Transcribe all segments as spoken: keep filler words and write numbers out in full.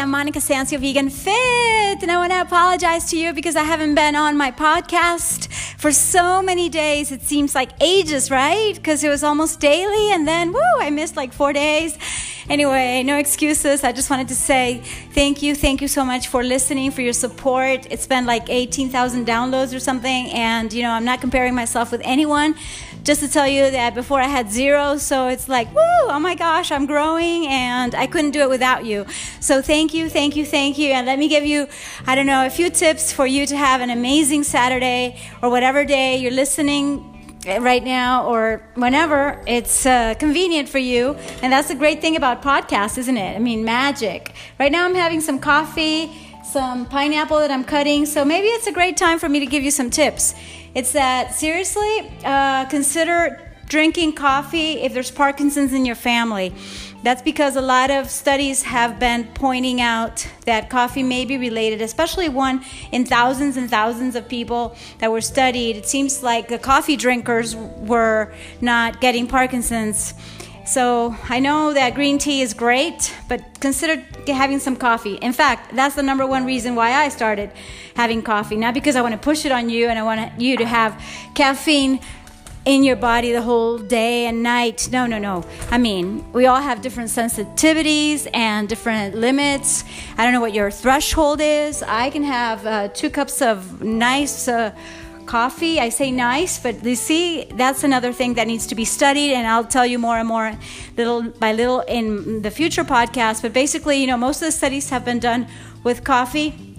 I'm Monica Sanzio, Vegan Fit, and I want to apologize to you because I haven't been on my podcast for so many days. It seems like ages, right? Because it was almost daily, and then, woo, I missed like four days. Anyway, no excuses. I just wanted to say thank you. Thank you so much for listening, for your support. It's been like eighteen thousand downloads or something. And, you know, I'm not comparing myself with anyone. Just to tell you that before I had zero. So it's like, woo, oh my gosh, I'm growing. And I couldn't do it without you. So thank you, thank you, thank you. And let me give you, I don't know, a few tips for you to have an amazing Saturday or whatever day you're listening right now or whenever it's uh, convenient for you. And that's the great thing about podcasts, isn't it? I mean, magic. Right now I'm having some coffee, some pineapple that I'm cutting, so maybe it's a great time for me to give you some tips. It's that, seriously, uh, consider drinking coffee if there's Parkinson's in your family. That's because a lot of studies have been pointing out that coffee may be related, especially one in thousands and thousands of people that were studied. It seems like the coffee drinkers were not getting Parkinson's. So I know that green tea is great, but consider having some coffee. In fact, that's the number one reason why I started having coffee. Not because I want to push it on you and I want you to have caffeine in your body the whole day and night. No, no, no. I mean, we all have different sensitivities and different limits. I don't know what your threshold is. I can have uh, two cups of nice uh, coffee. I say nice, but you see, that's another thing that needs to be studied, and I'll tell you more and more little by little in the future podcast. But basically, you know, most of the studies have been done with coffee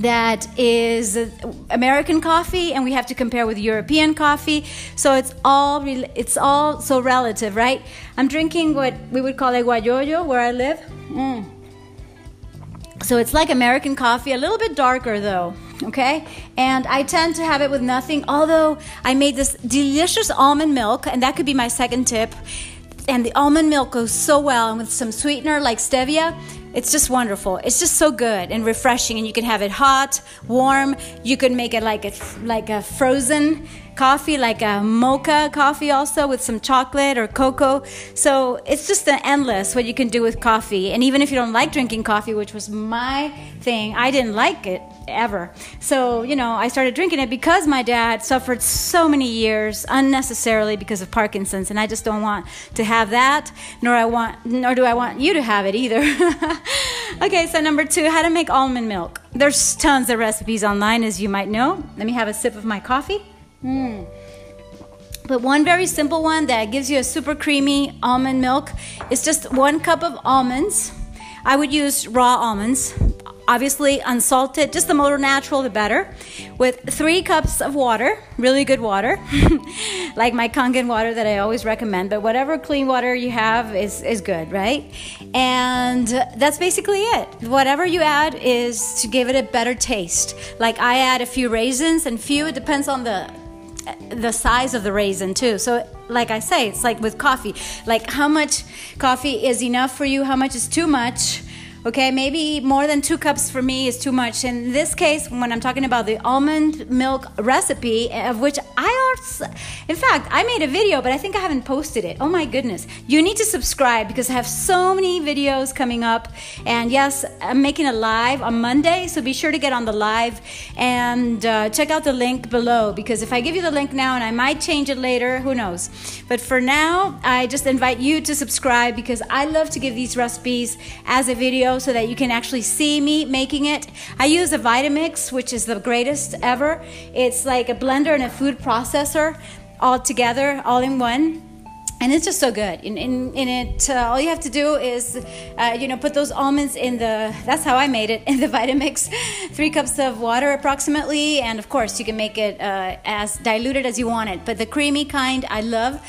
that is American coffee, and we have to compare with European coffee. So it's all re- it's all so relative, right? I'm drinking what we would call a guayoyo where I live. Mm. So it's like American coffee, a little bit darker though, okay? And I tend to have it with nothing, although I made this delicious almond milk, and that could be my second tip. And the almond milk goes so well, and with some sweetener like stevia, it's just wonderful. It's just so good and refreshing, and you can have it hot, warm. You can make it like a, like a frozen coffee, like a mocha coffee also with some chocolate or cocoa. So it's just an endless what you can do with coffee. And even if you don't like drinking coffee, which was my thing, I didn't like it ever. So, you know, I started drinking it because my dad suffered so many years unnecessarily because of Parkinson's, and I just don't want to have that, nor I want, nor do I want you to have it either. Okay, so number two, how to make almond milk. There's tons of recipes online, as you might know. Let me have a sip of my coffee. Mm. But one very simple one that gives you a super creamy almond milk is just one cup of almonds. I would use raw almonds, obviously unsalted, just the more natural the better, with three cups of water, really good water, like my Kangen water that I always recommend, but whatever clean water you have is, is good, right? And that's basically it. Whatever you add is to give it a better taste. Like I add a few raisins, and few, it depends on the the size of the raisin too. So like I say, it's like with coffee, like how much coffee is enough for you, how much is too much. Okay, maybe more than two cups for me is too much. In this case, when I'm talking about the almond milk recipe, of which I also, in fact, I made a video, but I think I haven't posted it. Oh my goodness. You need to subscribe because I have so many videos coming up. And yes, I'm making a live on Monday, so be sure to get on the live and uh, check out the link below, because if I give you the link now, and I might change it later, who knows. But for now, I just invite you to subscribe because I love to give these recipes as a video, so that you can actually see me making it. I use a Vitamix, which is the greatest ever. It's like a blender and a food processor all together, all in one. And it's just so good. In, in, in it, uh, all you have to do is, uh, you know, put those almonds in the, that's how I made it, in the Vitamix. Three cups of water approximately. And of course, you can make it uh, as diluted as you want it. But the creamy kind I love.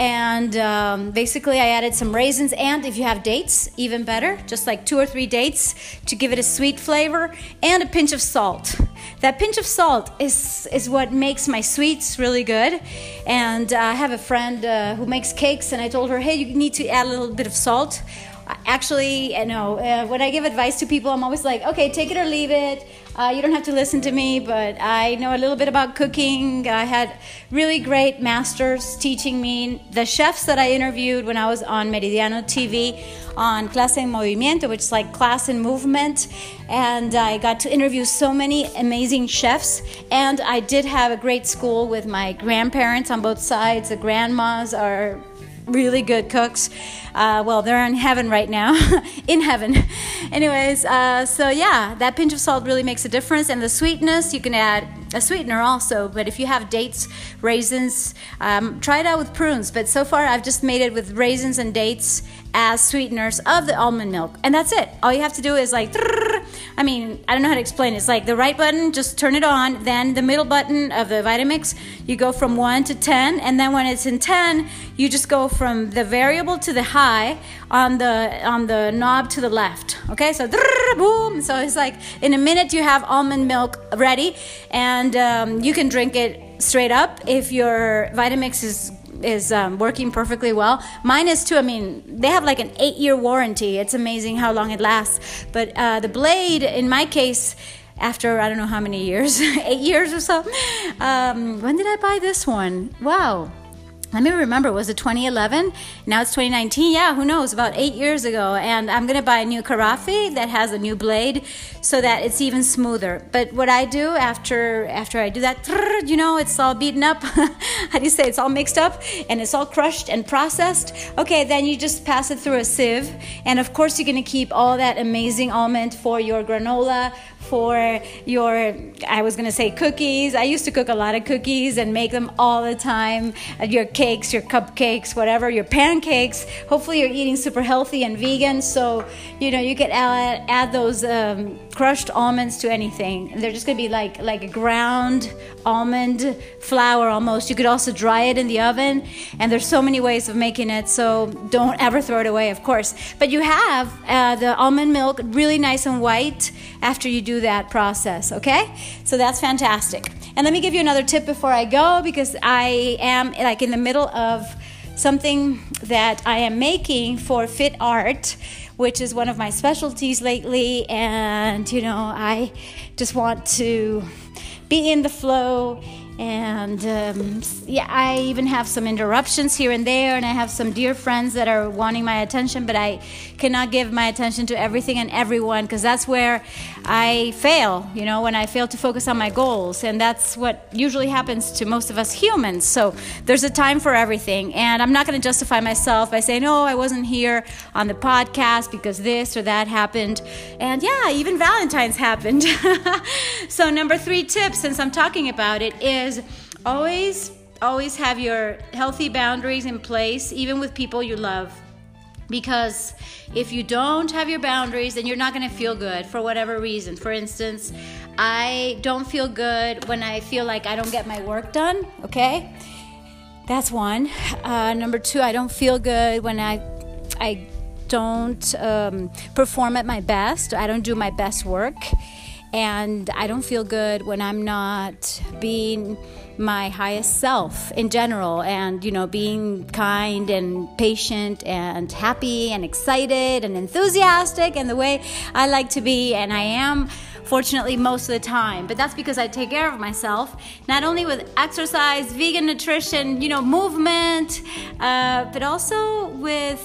And um, basically I added some raisins, and if you have dates, even better, just like two or three dates to give it a sweet flavor, and a pinch of salt. That pinch of salt is is what makes my sweets really good. And uh, I have a friend uh, who makes cakes, and I told her, hey, you need to add a little bit of salt Actually, you know, uh, when I give advice to people, I'm always like, okay, take it or leave it. Uh, you don't have to listen to me, but I know a little bit about cooking. I had really great masters teaching me. The chefs that I interviewed when I was on Meridiano T V on Clase en Movimiento, which is like class in movement. And I got to interview so many amazing chefs. And I did have a great school with my grandparents on both sides. The grandmas are really good cooks. Uh, well, they're in heaven right now. in heaven. Anyways, uh, so yeah, that pinch of salt really makes a difference. And the sweetness, you can add a sweetener also. But if you have dates, raisins, um, try it out with prunes. But so far, I've just made it with raisins and dates as sweeteners of the almond milk. And that's it. All you have to do is like, I mean, I don't know how to explain it. It's like the right button, just turn it on. Then the middle button of the Vitamix, you go from one to ten. And then when it's in ten, you just go from the variable to the high. On the on the knob to the left. Okay, so boom. So it's like in a minute you have almond milk ready, and um, you can drink it straight up if your Vitamix is is um, working perfectly well. Mine is too. I mean, they have like an eight-year warranty. It's amazing how long it lasts. But uh, the blade, in my case, after I don't know how many years, eight years or so. Um, when did I buy this one? Wow. Let me remember, was it twenty eleven? Now it's twenty nineteen, yeah, who knows, about eight years ago. And I'm gonna buy a new carafe that has a new blade so that it's even smoother. But what I do after after I do that, you know, it's all beaten up. How do you say, it's all mixed up and it's all crushed and processed. Okay, then you just pass it through a sieve. And of course you're gonna keep all that amazing almond for your granola, for your, I was gonna say cookies. I used to cook a lot of cookies and make them all the time. Your cakes, your cupcakes, whatever, your pancakes. Hopefully you're eating super healthy and vegan, so you know you can add, add those um, crushed almonds to anything. They're just gonna be like like a ground almond flour almost. You could also dry it in the oven, and there's so many ways of making it, so don't ever throw it away, of course. But you have uh, the almond milk really nice and white after you do that process, okay? So that's fantastic. And let me give you another tip before I go, because I am like in the middle of something that I am making for Fit Art, which is one of my specialties lately, and you know, I just want to be in the flow. And um, yeah, I even have some interruptions here and there, and I have some dear friends that are wanting my attention, but I cannot give my attention to everything and everyone, because that's where I fail, you know, when I fail to focus on my goals. And that's what usually happens to most of us humans. So there's a time for everything, and I'm not going to justify myself by saying, no, I wasn't here on the podcast because this or that happened. And yeah, even Valentine's happened. So number three tip, since I'm talking about it, is Is always, always have your healthy boundaries in place, even with people you love. Because if you don't have your boundaries, then you're not going to feel good for whatever reason. For instance, I don't feel good when I feel like I don't get my work done, okay? That's one. Uh, number two, I don't feel good when I, I don't um, perform at my best. I don't do my best work. And I don't feel good when I'm not being my highest self in general, and, you know, being kind and patient and happy and excited and enthusiastic and the way I like to be, and I am, fortunately, most of the time. But that's because I take care of myself, not only with exercise, vegan nutrition, you know, movement, uh, but also with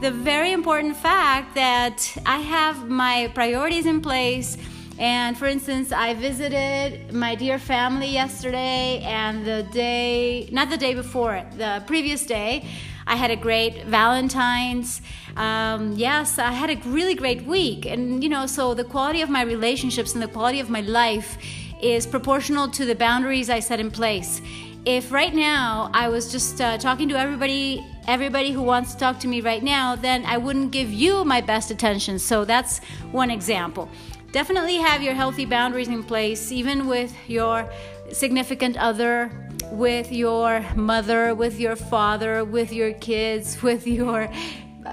the very important fact that I have my priorities in place. And for instance, I visited my dear family yesterday, and the day, not the day before, the previous day, I had a great Valentine's. Um, yes, I had a really great week. And you know, so the quality of my relationships and the quality of my life is proportional to the boundaries I set in place. If right now I was just uh, talking to everybody, everybody who wants to talk to me right now, then I wouldn't give you my best attention. So that's one example. Definitely have your healthy boundaries in place, even with your significant other, with your mother, with your father, with your kids, with your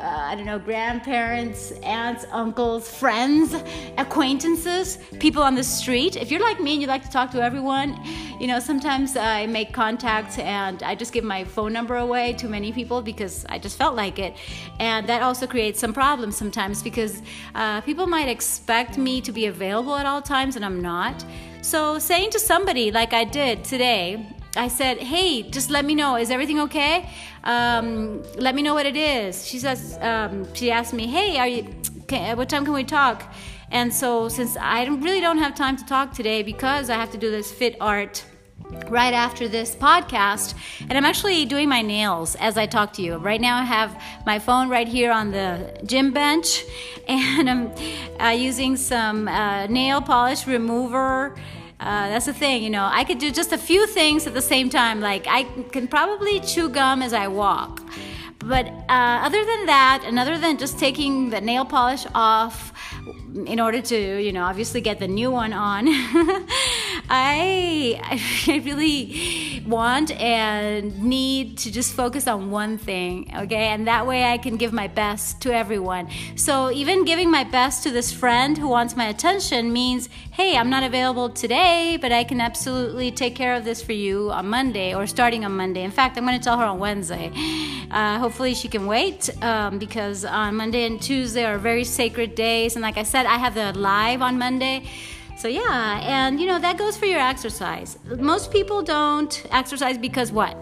uh, I don't know, grandparents, aunts, uncles, friends, acquaintances, people on the street. If you're like me and you like to talk to everyone, you know, sometimes I make contacts and I just give my phone number away to many people because I just felt like it. And that also creates some problems sometimes because uh, people might expect me to be available at all times and I'm not. So saying to somebody like I did today, I said, hey, just let me know, is everything okay? Um, let me know what it is. She says, um, she asked me, hey, are you, can, what time can we talk? And so since I really don't have time to talk today because I have to do this Fit Art right after this podcast, and I'm actually doing my nails as I talk to you. Right now I have my phone right here on the gym bench, and I'm uh, using some uh, nail polish remover. Uh, that's the thing, you know, I could do just a few things at the same time. Like I can probably chew gum as I walk. But uh, other than that, and other than just taking the nail polish off in order to, you know, obviously get the new one on, I, I really want and need to just focus on one thing, okay? And that way I can give my best to everyone. So even giving my best to this friend who wants my attention means, hey, I'm not available today, but I can absolutely take care of this for you on Monday or starting on Monday. In fact, I'm going to tell her on Wednesday. Uh, hopefully she can wait um, because on Monday and Tuesday are very sacred days. And like I said, I have the live on Monday. So yeah, and you know, that goes for your exercise. Most people don't exercise because what?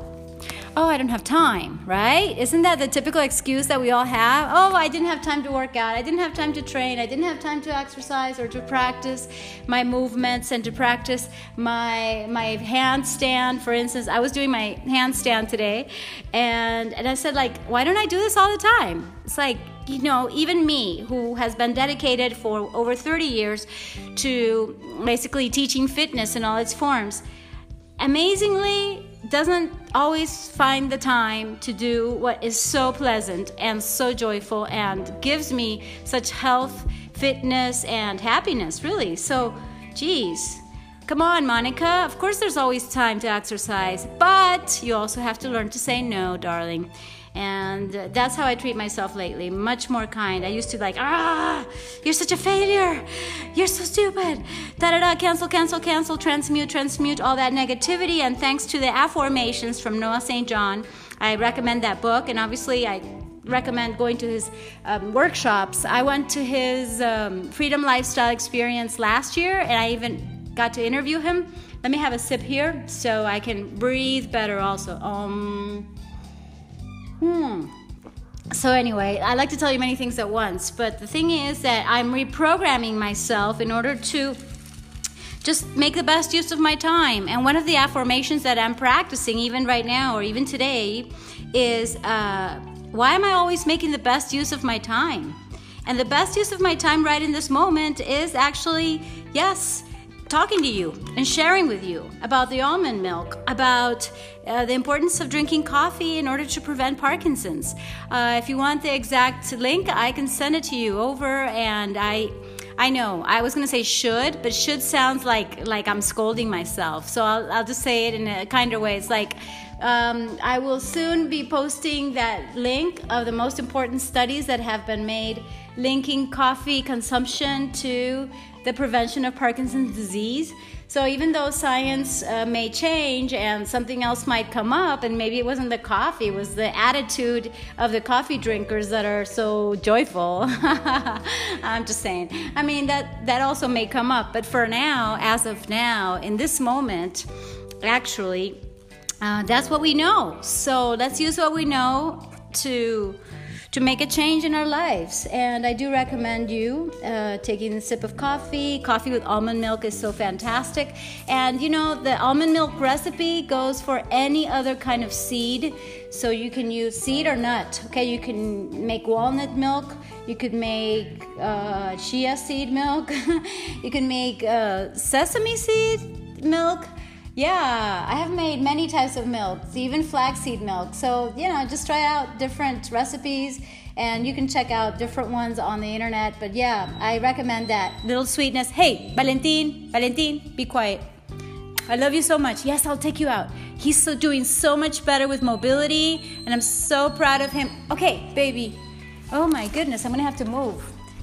Oh, I don't have time, right? Isn't that the typical excuse that we all have? Oh, I didn't have time to work out. I didn't have time to train. I didn't have time to exercise or to practice my movements and to practice my my handstand. For instance, I was doing my handstand today, and, and I said, like, why don't I do this all the time? It's like, you know, even me, who has been dedicated for over thirty years to basically teaching fitness in all its forms, amazingly doesn't always find the time to do what is so pleasant and so joyful and gives me such health, fitness, and happiness, really. So, geez, come on, Monica. Of course there's always time to exercise, but you also have to learn to say no, darling. And that's how I treat myself lately, much more kind. I used to like, ah, you're such a failure, you're so stupid, da-da-da, cancel, cancel, cancel, transmute, transmute, all that negativity. And thanks to the affirmations from Noah Saint John, I recommend that book, and obviously I recommend going to his um, workshops. I went to his um, Freedom Lifestyle experience last year, and I even got to interview him. Let me have a sip here so I can breathe better also. Um... Hmm. So anyway, I like to tell you many things at once, but the thing is that I'm reprogramming myself in order to just make the best use of my time. And one of the affirmations that I'm practicing even right now, or even today, is uh, why am I always making the best use of my time? And the best use of my time right in this moment is actually, yes, talking to you and sharing with you about the almond milk, about uh, the importance of drinking coffee in order to prevent Parkinson's. Uh, if you want the exact link, I can send it to you over. And I I know, I was going to say should, but should sounds like, like I'm scolding myself. So I'll, I'll just say it in a kinder way. It's like, um, I will soon be posting that link of the most important studies that have been made linking coffee consumption to the prevention of Parkinson's disease. So even though science uh, may change and something else might come up, and maybe it wasn't the coffee, it was the attitude of the coffee drinkers that are so joyful. I'm just saying. I mean, that, that also may come up. But for now, as of now, in this moment, actually, uh, that's what we know. So let's use what we know to... to make a change in our lives. And I do recommend you uh, taking a sip of coffee. Coffee with almond milk is so fantastic. And you know, the almond milk recipe goes for any other kind of seed. So you can use seed or nut, okay? You can make walnut milk, you could make uh, chia seed milk, you can make uh, sesame seed milk. Yeah, I have made many types of milks, even flaxseed milk. So, you know, just try out different recipes, and you can check out different ones on the internet. But yeah, I recommend that. Little sweetness. Hey, Valentin, Valentin, be quiet. I love you so much. Yes, I'll take you out. He's so doing so much better with mobility, and I'm so proud of him. Okay, baby. Oh my goodness, I'm gonna have to move.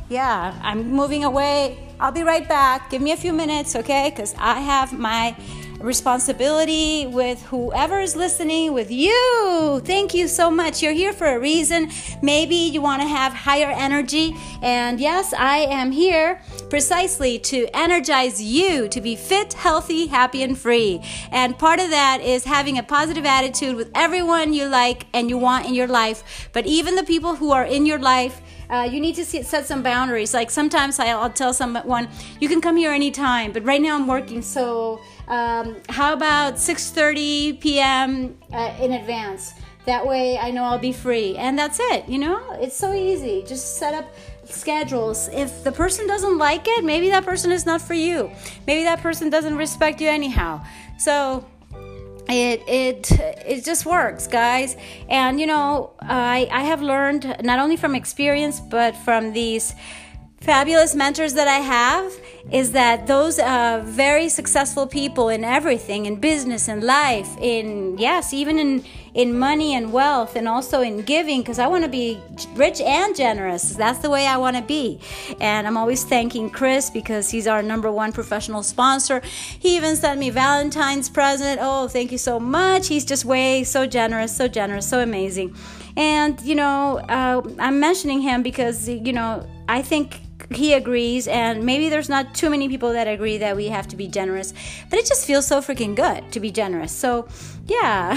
Yeah, I'm moving away. I'll be right back. Give me a few minutes, okay? Because I have my responsibility with whoever is listening, with you. Thank you so much. You're here for a reason. Maybe you want to have higher energy. And yes, I am here precisely to energize you to be fit, healthy, happy, and free. And part of that is having a positive attitude with everyone you like and you want in your life. But even the people who are in your life, Uh, you need to set some boundaries. Like sometimes I'll, I'll tell someone, you can come here anytime, but right now I'm working, so um, how about six thirty p.m. Uh, in advance? That way I know I'll be free. And that's it, you know? It's so easy. Just set up schedules. If the person doesn't like it, maybe that person is not for you. Maybe that person doesn't respect you anyhow. So It it it just works, guys. And you know, I I have learned not only from experience but from these fabulous mentors that I have, is that those uh, very successful people in everything, in business, in life, in yes, even in in money and wealth, and also in giving, because I want to be rich and generous. That's the way I want to be. And I'm always thanking Chris because he's our number one professional sponsor. He even sent me Valentine's present. Oh, thank you so much. He's just way so generous, so generous, so amazing. And, you know, uh, I'm mentioning him because, you know, I think he agrees, and maybe there's not too many people that agree that we have to be generous, but it just feels so freaking good to be generous. So yeah,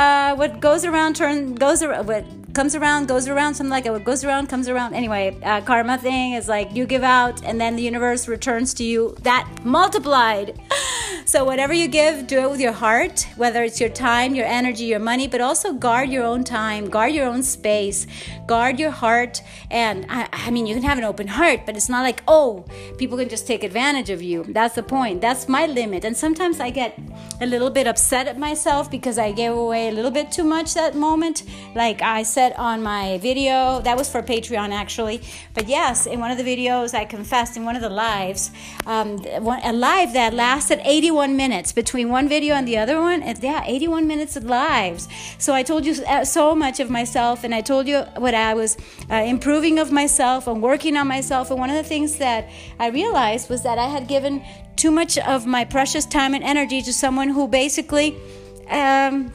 uh, what goes around turn goes around, what comes around goes around, something like what goes around comes around. Anyway, uh, karma thing is like you give out and then the universe returns to you that multiplied. So whatever you give, do it with your heart, whether it's your time, your energy, your money, but also guard your own time, guard your own space, guard your heart. And I, I mean, you can have an open heart, but it's not like, oh, people can just take advantage of you. That's the point. That's my limit. And sometimes I get a little bit upset at myself because I gave away a little bit too much that moment. Like I said on my video, that was for Patreon actually. But yes, in one of the videos, I confessed in one of the lives, um, a live that lasted eighty-one minutes between one video and the other one. And yeah, eighty-one minutes of lives. So I told you so much of myself, and I told you what I was uh, improving of myself and working on myself. And one of the things that I realized was that I had given too much of my precious time and energy to someone who basically, um,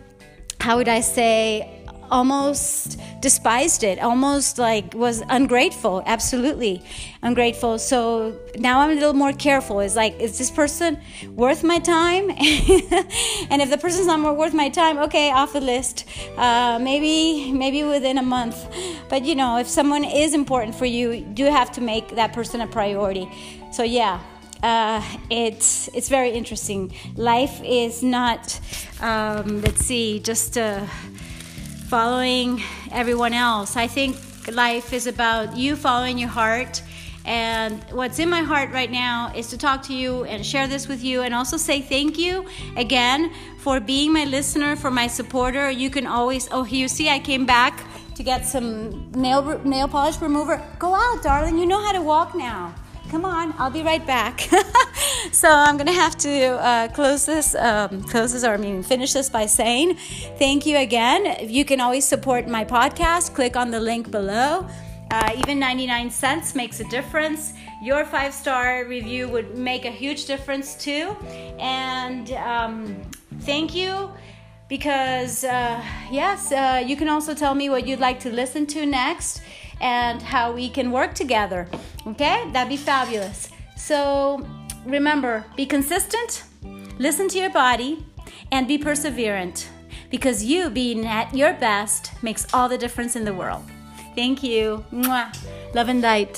how would I say, almost despised it, almost like was ungrateful, absolutely ungrateful. So now I'm a little more careful. It's like, is this person worth my time? And if the person's not more worth my time, okay, off the list. Uh, maybe, maybe within a month. But you know, if someone is important for you, you have to make that person a priority. So yeah, uh, it's it's very interesting. Life is not, um, let's see, just. Uh, following everyone else. I think life is about you following your heart, and what's in my heart right now is to talk to you and share this with you, and also say thank you again for being my listener, for my supporter. You can always, oh, you see, I came back to get some nail, nail polish remover. Go out, darling, you know how to walk now. Come on, I'll be right back. So I'm going to have to uh, close this, um, close this, or I mean, finish this by saying thank you again. You can always support my podcast. Click on the link below. Uh, even ninety-nine cents makes a difference. Your five-star review would make a huge difference too. And um, thank you. Because, uh, yes, uh, you can also tell me what you'd like to listen to next and how we can work together. Okay? That'd be fabulous. So remember, be consistent, listen to your body, and be perseverant. Because you being at your best makes all the difference in the world. Thank you. Mwah. Love and light.